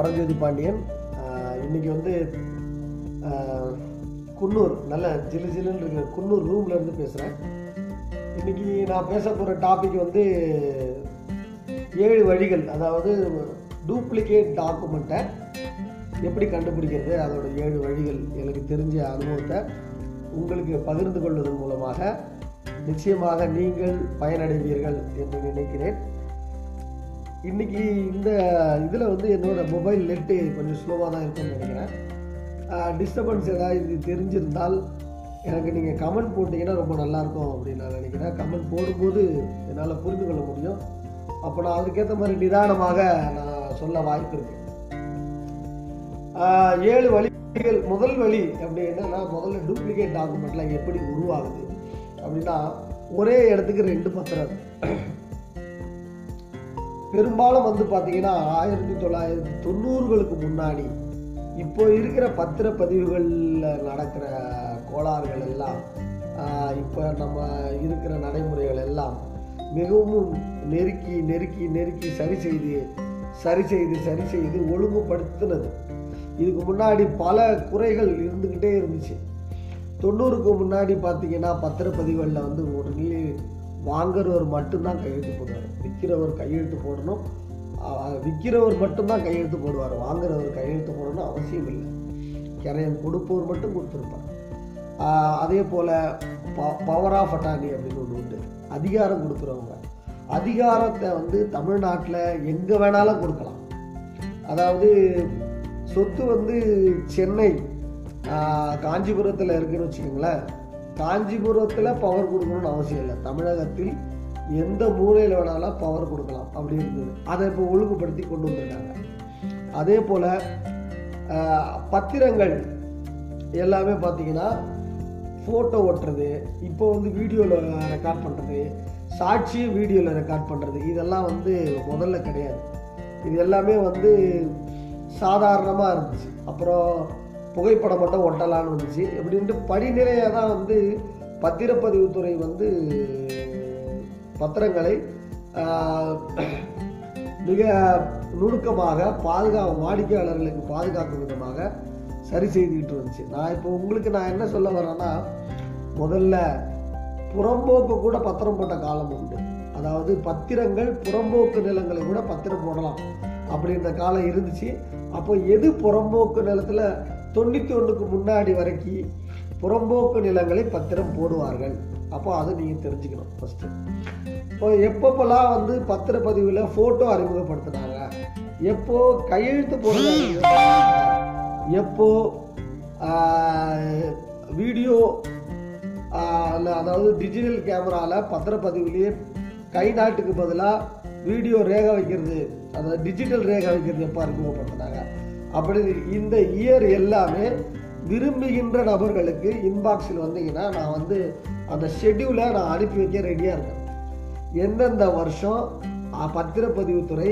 பரஞ்சோதி பாண்டியன். இன்றைக்கி வந்து குன்னூர், நல்ல ஜிலு ஜிலுன்னு இருக்கிற குன்னூர் ரூம்லேருந்து பேசுகிறேன். இன்றைக்கி நான் பேச போகிற டாபிக் வந்து 7 வழிகள், அதாவது டூப்ளிகேட் டாக்குமெண்ட்டை எப்படி கண்டுபிடிக்கிறது, அதோட 7 வழிகள் எனக்கு தெரிஞ்ச அனுபவத்தை உங்களுக்கு பகிர்ந்து கொள்வதன் மூலமாக நிச்சயமாக நீங்கள் பயனடைவீர்கள் என்று நினைக்கிறேன். இன்றைக்கி இந்த இதில் வந்து என்னோடய மொபைல் நெட்டு கொஞ்சம் ஸ்லோவாக தான் இருக்குன்னு நினைக்கிறேன். டிஸ்டர்பன்ஸ் ஏதாவது இது தெரிஞ்சிருந்தால் எனக்கு நீங்கள் கமெண்ட் போட்டிங்கன்னா ரொம்ப நல்லாயிருக்கும் அப்படின்னு நான் நினைக்கிறேன். கமெண்ட் போடும்போது என்னால் புரிந்து கொள்ள முடியும், அப்போ நான் அதுக்கேற்ற மாதிரி நிதானமாக நான் சொல்ல வாய்ப்பு இருக்கு. 7 வழிகள். முதல் வழி அப்படி என்னன்னா, முதல்ல டூப்ளிகேட் டாக்குமெண்ட்லாம் எப்படி உருவாகுது அப்படின்னா, ஒரே இடத்துக்கு 2 பத்திரம். பெரும்பாலும் வந்து பார்த்தீங்கன்னா 1990களுக்கு முன்னாடி இப்போ இருக்கிற பத்திரப்பதிவுகளில் நடக்கிற கோளாறுகள் எல்லாம், இப்போ நம்ம இருக்கிற நடைமுறைகள் எல்லாம் மிகவும் நெருக்கி சரி செய்து ஒழுங்குபடுத்தினது. இதுக்கு முன்னாடி பல குறைகள் இருந்துக்கிட்டே இருந்துச்சு. 90க்கு முன்னாடி பார்த்தீங்கன்னா பத்திரப்பதிவுகளில் வந்து ஒன்லி வாங்குறவர் மட்டும்தான் கையெழுத்து போடுவார், விற்கிறவர் கையெழுத்து போடணும். விற்கிறவர் மட்டும்தான் கையெழுத்து போடுவார், வாங்குறவர் கையெழுத்து போடணும்னு அவசியம் இல்லை. கிரையம் கொடுப்பவர் மட்டும் கொடுத்துருப்பார். அதே போல் பவர் ஆஃப் அட்டார்னி அப்படின்னு ஒன்று உண்டு, அதிகாரம் கொடுக்குறவங்க. அதிகாரத்தை வந்து தமிழ்நாட்டில் எங்கே வேணாலும் கொடுக்கலாம். அதாவது சொத்து வந்து சென்னை காஞ்சிபுரத்தில் இருக்குன்னு வச்சுக்கோங்களேன், காஞ்சிபுரத்தில் பவர் கொடுக்கணும்னு அவசியம் இல்லை. தமிழகத்தில் எந்த மூலையில் வேணாலும் பவர் கொடுக்கலாம் அப்படி இருந்தது. அதை இப்போ ஒழுங்குபடுத்தி கொண்டு வந்திருக்காங்க. அதே போல் பத்திரங்கள் எல்லாமே பார்த்திங்கன்னா ஃபோட்டோ ஓட்டுறது, இப்போ வந்து வீடியோவில் ரெக்கார்ட் பண்ணுறது, சாட்சியை வீடியோவில் ரெக்கார்ட் பண்ணுறது, இதெல்லாம் வந்து முதல்ல கிடையாது. இது எல்லாமே வந்து சாதாரணமாக இருந்துச்சு. அப்புறம் புகைப்படம் மட்டும் ஒட்டலான்னு வந்துச்சு. எப்படின்ட்டு படிநிலையாக தான் வந்து பத்திரப்பதிவுத்துறை வந்து பத்திரங்களை மிக நுணுக்கமாக வாடிக்கையாளர்களுக்கு பாதுகாக்கும் விதமாக சரி செய்துக்கிட்டு வந்துச்சு. நான் இப்போ உங்களுக்கு நான் என்ன சொல்ல வரேன்னா, முதல்ல புறம்போக்கு கூட பத்திரம் போட்ட காலம் உண்டு. அதாவது பத்திரங்கள் புறம்போக்கு நிலங்களை கூட பத்திரம் போடலாம் அப்படின்ற காலம் இருந்துச்சு. அப்போ எது புறம்போக்கு நிலத்தில் 91க்கு முன்னாடி வரைக்கும் புறம்போக்கு நிலங்களை பத்திரம் போடுவார்கள். அப்போ அதை நீங்கள் தெரிஞ்சுக்கணும் ஃபஸ்ட்டு. இப்போ எப்பப்பெல்லாம் வந்து பத்திரப்பதிவில் ஃபோட்டோ அறிமுகப்படுத்தினாங்க, எப்போ கையெழுத்து போடுறாங்க, எப்போ வீடியோ அதாவது டிஜிட்டல் கேமராவில் பத்திரப்பதிவுலேயே கை நாட்டுக்கு பதிலாக வீடியோ ரேகை வைக்கிறது, அதாவது டிஜிட்டல் ரேகை வைக்கிறது எப்போ அறிமுகப்படுத்தினாங்க அப்படின்னு இந்த இயர் எல்லாமே விரும்புகின்ற நபர்களுக்கு இன்பாக்ஸில் வந்தீங்கன்னா நான் வந்து அந்த ஷெடியூலை நான் அனுப்பி வைக்க ரெடியாக இருக்கேன். எந்தெந்த வருஷம் பத்திரப்பதிவுத்துறை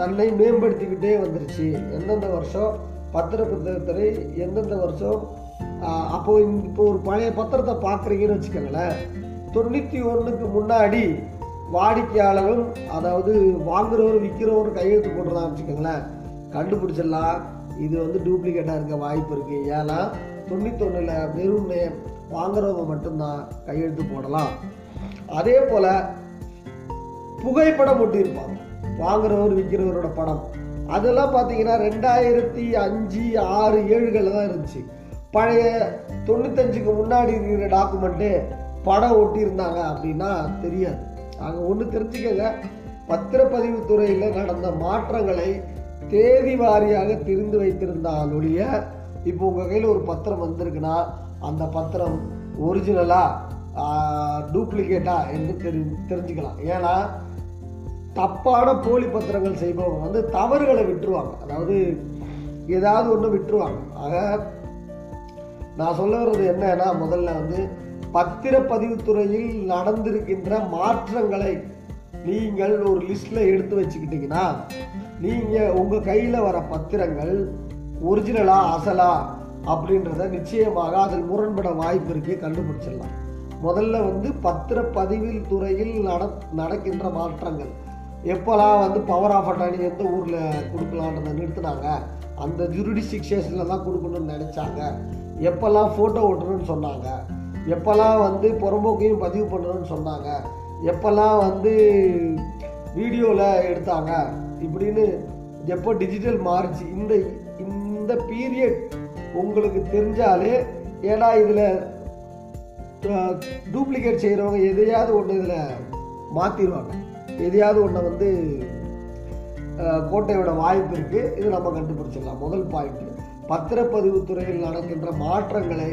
தன்னை மேம்படுத்திக்கிட்டே வந்துருச்சு, எந்தெந்த வருஷம் பத்திரப்பதிவுத்துறை எந்தெந்த வருஷம். அப்போது இப்போ ஒரு பழைய பத்திரத்தை பார்க்குறீங்கன்னு வச்சுக்கோங்களேன், 91க்கு முன்னாடி வாடிக்கையாளரும் அதாவது வாங்குறவரும் விற்கிறவரும் கையெழுத்து போட்டுறதான்னு வச்சுக்கோங்களேன், கண்டுபிடிச்சிடலாம் இது வந்து டூப்ளிகேட்டாக இருக்க வாய்ப்பு இருக்குது. ஏன்னா 91ல் வெறும் வாங்குறவங்க மட்டும்தான் கையெழுத்து போடலாம். அதே போல் புகைப்படம் ஒட்டியிருப்பாங்க, வாங்குறவர் விற்கிறவரோட படம். அதெல்லாம் பார்த்தீங்கன்னா 2005, 2006, 2007 தான் இருந்துச்சு. பழைய 95க்கு முன்னாடி இருக்கிற டாக்குமெண்ட்டு படம் ஒட்டியிருந்தாங்க அப்படின்னா தெரியாது. நாங்கள் ஒன்று தெரிஞ்சுக்கங்க, பத்திரப்பதிவுத்துறையில் நடந்த மாற்றங்களை தேதி வாரியாக தெரிந்து வைத்திருந்தால் ஒழிய, இப்போ உங்கள் கையில் ஒரு பத்திரம் வந்திருக்குன்னா அந்த பத்திரம் ஒரிஜினலாக டூப்ளிகேட்டா என்று தெரிஞ்சுக்கலாம். ஏன்னா தப்பான போலி பத்திரங்கள் செய்பவங்க வந்து தவறுகளை விட்டுருவாங்க, அதாவது ஏதாவது ஒன்று விட்டுருவாங்க. ஆக நான் சொல்ல வர்றது என்னன்னா, முதல்ல வந்து பத்திரப்பதிவுத்துறையில் நடந்திருக்கின்ற மாற்றங்களை நீங்கள் ஒரு லிஸ்ட்டில் எடுத்து வச்சுக்கிட்டிங்கன்னா நீங்கள் உங்கள் கையில் வர பத்திரங்கள் ஒரிஜினலா அசலா அப்படின்றத நிச்சயமாக அதில் முரண்பட வாய்ப்பு இருக்குது, கண்டுபிடிச்சிடலாம். முதல்ல வந்து பத்திரப்பதிவில் துறையில் நடக்கின்ற மாற்றங்கள் எப்போல்லாம் வந்து பவர் ஆஃப் அட்டார்னி எந்த ஊரில் கொடுக்கலான்றதை நிறுத்தினாங்க, அந்த ஜுரிடிக்ஷனில் தான் கொடுக்கணும்னு நினச்சாங்க. எப்போல்லாம் ஃபோட்டோ ஓட்டணும்னு சொன்னாங்க, எப்போல்லாம் வந்து புறம்போக்கையும் பதிவு பண்ணணும்னு சொன்னாங்க, எப்போல்லாம் வந்து வீடியோவில் எடுத்தாங்க இப்படின்னு, எப்போ டிஜிட்டல் மாறிச்சு. இந்த பீரியட் உங்களுக்கு தெரிஞ்சாலே, ஏன்னா இதில் டூப்ளிகேட் செய்கிறவங்க எதையாவது ஒன்று இதில் மாற்றிடுவாங்க, எதையாவது ஒன்றை வந்து கோட்டையோட வாய்ப்பு இருக்குது, இது நம்ம கண்டுபிடிச்சிடலாம். முதல் பாயிண்ட்டு, பத்திரப்பதிவு துறையில் நடக்கின்ற மாற்றங்களை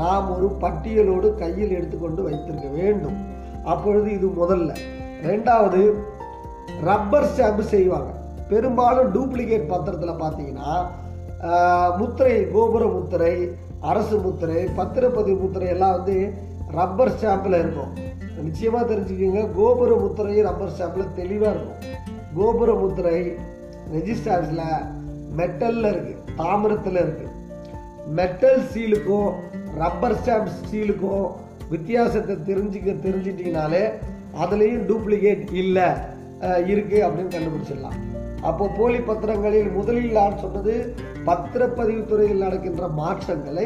நாம் ஒரு பட்டியலோடு கையில் எடுத்துக்கொண்டு வைத்திருக்க வேண்டும். அப்பொழுது இது முதல்ல. ரெண்டாவது, ரப்பர் ஸ்டாம்ப் செய்வாங்க. பெரும்பாலும் டூப்ளிகேட் பத்திரத்தில் பார்த்தீங்கன்னா முத்திரை, கோபுர முத்திரை, அரசு முத்திரை, பத்திரப்பதிவு முத்திரை எல்லாம் வந்து ரப்பர் ஸ்டாம்பில் இருக்கும். நிச்சயமாக தெரிஞ்சுக்கிங்க, கோபுர முத்திரை ரப்பர் ஸ்டாம்பில் தெளிவாக இருக்கும். கோபுர முத்திரை ரெஜிஸ்டர்ஸில் மெட்டலில் இருக்குது, தாமிரத்தில் இருக்குது. மெட்டல் சீலுக்கும் ரப்பர் ஸ்டாம்ப் சீலுக்கும் வித்தியாசத்தை தெரிஞ்சிட்டிங்கனாலே அதுலேயும் டூப்ளிகேட் இல்லை இருக்குது அப்படின்னு கண்டுபிடிச்சிடலாம். அப்போ போலி பத்திரங்களில் முதலில் நான் சொன்னது, பத்திரப்பதிவு துறையில் நடக்கின்ற மாற்றங்களை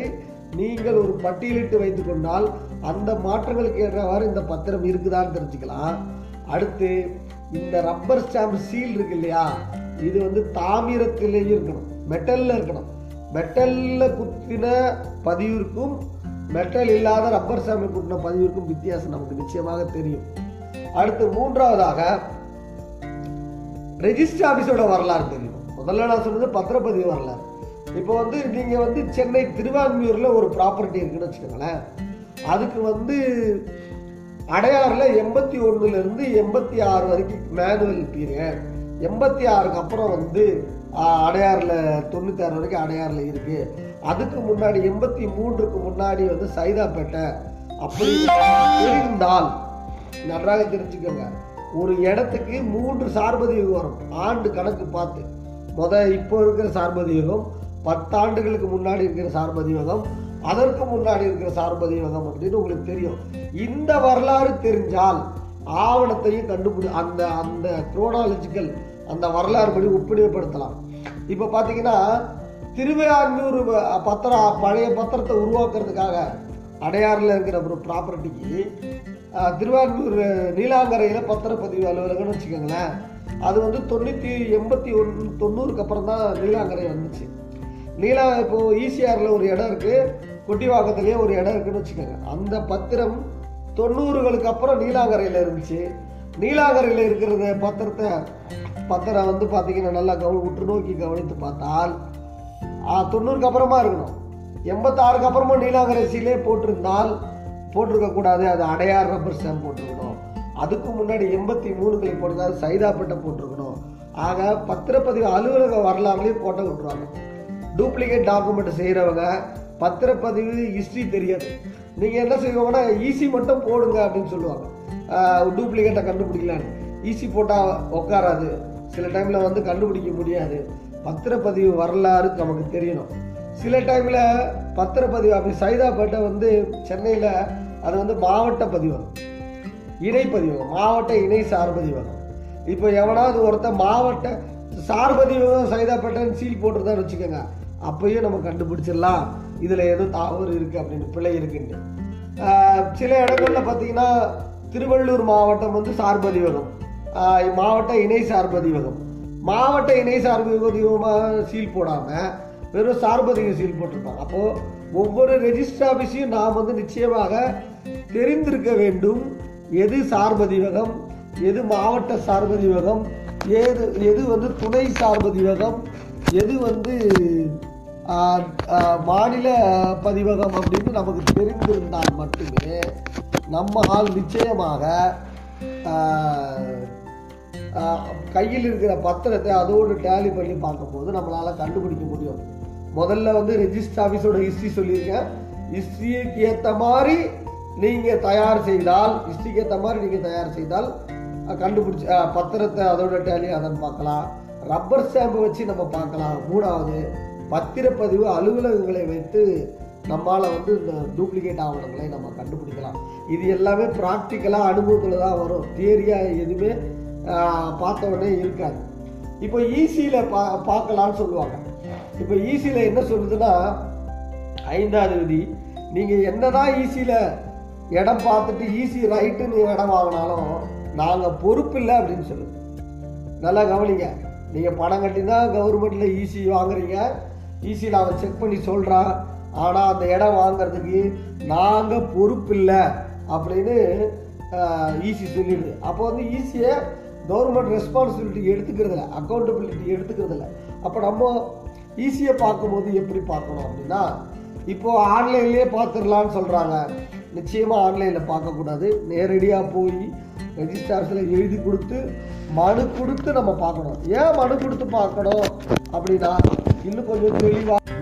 நீங்கள் ஒரு பட்டியலிட்டு வைத்து கொண்டால் அந்த மாற்றங்களுக்கு ஏற்றவாறு இந்த பத்திரம் இருக்குதான்னு தெரிஞ்சுக்கலாம். அடுத்து, இந்த ரப்பர் ஸ்டாம்ப் சீல் இருக்கு இல்லையா, இது வந்து தாமிரத்திலேயும் இருக்கணும், மெட்டலில் இருக்கணும். மெட்டலில் குத்தின பதிவிற்கும் மெட்டல் இல்லாத ரப்பர் ஸ்டாம்பில் குத்தின பதிவிற்கும் வித்தியாசம் நமக்கு நிச்சயமாக தெரியும். அடுத்து, மூன்றாவதாக ரெஜிஸ்டர் ஆஃபீஸோட வரலாறு தெரியும். முதல்ல நான் சொன்னது பத்திரப்பதிவு வரலாறு. இப்போ வந்து நீங்கள் வந்து சென்னை திருவான்மியூரில் ஒரு ப்ராப்பர்ட்டி இருக்குன்னு வச்சுக்கோங்களேன். அதுக்கு வந்து அடையாறில் 81 86 வரைக்கும் மேனுவல் பீரியட், 86க்கு அப்புறம் வந்து அடையாறில் 96 வரைக்கும் அடையாறில் இருக்குது. அதுக்கு முன்னாடி 83க்கு முன்னாடி வந்து சைதாப்பேட்டை அப்படி இருந்தால் நன்றாக தெரிஞ்சுக்கோங்க. ஒரு இடத்துக்கு 3 சார்பதிவு வரும், ஆண்டு கணக்கு பார்த்து. இப்போ இருக்கிற சார்பதிவகம், 10 ஆண்டுகளுக்கு முன்னாடி இருக்கிற சார்பதிவகம், அதற்கு முன்னாடி இருக்கிற சார்பதிவகம் அப்படின்னு உங்களுக்கு தெரியும். இந்த வரலாறு தெரிஞ்சால் ஆவணத்தையும் அந்த அந்த குரோனாலஜிக்கல் அந்த வரலாறு படி ஒப்பிடுப்படுத்தலாம். இப்போ பார்த்தீங்கன்னா திருவையாண்டூர் பழைய பத்திரத்தை உருவாக்குறதுக்காக அடையாறில் இருக்கிற ஒரு ப்ராப்பர்ட்டிக்கு திருவான்மியூர் நீலாங்கரையில் பத்திரப்பதிவு அலுவலகம்னு வச்சுக்கோங்களேன். அது வந்து 90 அப்புறம் தான் நீலாங்கரை வந்துச்சு. இப்போது ஈஸிஆரில் ஒரு இடம் இருக்குது, கொட்டிவாக்கத்துலேயே ஒரு இடம் இருக்குதுன்னு வச்சுக்கோங்க. அந்த பத்திரம் 90களுக்கு அப்புறம் நீலாங்கரையில் இருந்துச்சு. நீலாங்கரையில் இருக்கிற பத்திரம் வந்து பார்த்திங்கன்னா நல்லா உற்று நோக்கி கவனித்து பார்த்தால் 90க்கு அப்புறமா இருக்கணும். 86க்கு அப்புறமா நீலாங்கரை சீலே போட்டிருக்கக்கூடாது, அது அடையாறு ரப்பர் ஸ்டாம்ப் போட்டிருக்கணும். அதுக்கு முன்னாடி 83க்கு போட்டிருந்தாரு சைதாப்பேட்டை போட்டிருக்கணும். ஆக பத்திரப்பதிவு அலுவலக வரலாறுலேயும் போட்டோ விட்டுருவாங்க. டூப்ளிகேட் டாக்குமெண்ட் செய்கிறவங்க பத்திரப்பதிவு ஹிஸ்ட்ரி தெரியாது. நீங்கள் என்ன செய்வாங்கன்னா, ஈஸி மட்டும் போடுங்க அப்படின்னு சொல்லுவாங்க, டூப்ளிகேட்டை கண்டுபிடிக்கலான்னு. ஈஸி போட்டால் உட்காராது, சில டைமில் வந்து கண்டுபிடிக்க முடியாது. பத்திரப்பதிவு வரலாறு நமக்கு தெரியணும். சில டைமில் பத்திரப்பதிவு ஆஃபீஸ் சைதாப்பேட்டை வந்து சென்னையில் அது வந்து மாவட்ட பதிவகம், இணைப்பதிவகம், மாவட்ட இணை சார்பதிவகம். இப்போ எவனாவது ஒருத்தர் மாவட்ட சார்பதிவகம் சைதாப்பேட்டைன்னு சீல் போட்டுருந்தான்னு வச்சுக்கோங்க, அப்போயும் நம்ம கண்டுபிடிச்சிடலாம் இதில் ஏதோ தவறு இருக்குது அப்படின்னு, பிள்ளை இருக்குன்னு. சில இடங்களில் பார்த்தீங்கன்னா திருவள்ளூர் மாவட்டம் வந்து சார்பதிவகம், மாவட்ட இணை சார்பதிவகம். மாவட்ட இணை சார்பதிவகமாக சீல் போடாமல் வெறும் சார்பதிவு சீல் போட்டிருப்பாங்க. அப்போது ஒவ்வொரு ரெஜிஸ்டர் ஆஃபீஸையும் நாம் வந்து நிச்சயமாக தெரிந்திருக்க வேண்டும். எது சார்பதிவகம், எது மாவட்ட சார்பதிவகம், எது வந்து துணை சார்பதிவகம், எது வந்து மாநில பதிவகம் அப்படின்னு நமக்கு தெரிந்திருந்தால் மட்டுமே நம்மால் நிச்சயமாக கையில் இருக்கிற பத்திரத்தை அதோடு டேலி பண்ணி பார்க்கும்போது நம்மளால் கண்டுபிடிக்க முடியும். முதல்ல வந்து ரெஜிஸ்டர் ஆஃபீஸோட ஹிஸ்ட்ரி சொல்லியிருக்கேன். ஹிஸ்ட்ரிக்கு ஏற்ற மாதிரி நீங்கள் தயார் செய்தால் கண்டுபிடிச்சி பத்திரத்தை அதோட டேலி அதன் பார்க்கலாம். ரப்பர் ஸ்டாம்பை வச்சு நம்ம பார்க்கலாம். மூணாவது, பத்திரப்பதிவு அலுவலகங்களை வைத்து நம்மளால் வந்து இந்த டூப்ளிகேட் ஆவணங்களை நம்ம கண்டுபிடிக்கலாம். இது எல்லாமே ப்ராக்டிக்கலாக அனுபவத்தில் தான் வரும், தியரியாக எதுவுமே பார்த்த உடனே இருக்காது. இப்போ ஈஸியில் பார்க்கலான்னு சொல்லுவாங்க. இப்போ ஈஸியில் என்ன சொல்லுதுன்னா, 5வது விதி, நீங்கள் என்ன தான் ஈஸியில் இடம் பார்த்துட்டு ஈஸி ரைட்டுன்னு இடம் வாங்கினாலும் நாங்கள் பொறுப்பு இல்லை அப்படின்னு சொல்லுங்க. நல்லா கவனிங்க. நீங்கள் பணம் கட்டி தான் கவர்மெண்ட்டில் ஈஸி வாங்குறீங்க, ஈஸியில் அவன் செக் பண்ணி சொல்கிறான், ஆனால் அந்த இடம் வாங்கிறதுக்கு நாங்கள் பொறுப்பு இல்லை அப்படின்னு ஈஸி சொல்லிடுது. அப்போ வந்து ஈஸியை கவர்மெண்ட் ரெஸ்பான்சிபிலிட்டி எடுத்துக்கிறதில்ல, அக்கௌண்டபிலிட்டி எடுத்துக்கிறதில்ல. அப்போ நம்ம ஈஸியை பார்க்கும்போது எப்படி பார்க்கணும் அப்படின்னா, இப்போது ஆன்லைன்லேயே பார்த்துடலான்னு சொல்கிறாங்க. நிச்சயமாக ஆன்லைனில் பார்க்கக்கூடாது. நேரடியாக போய் ரெஜிஸ்ட்ரார்ஸில் எழுதி கொடுத்து மனு கொடுத்து நம்ம பார்க்கணும். ஏன் மனு கொடுத்து பார்க்கணும் அப்படின்னா, இன்னும் கொஞ்சம் தெளிவாக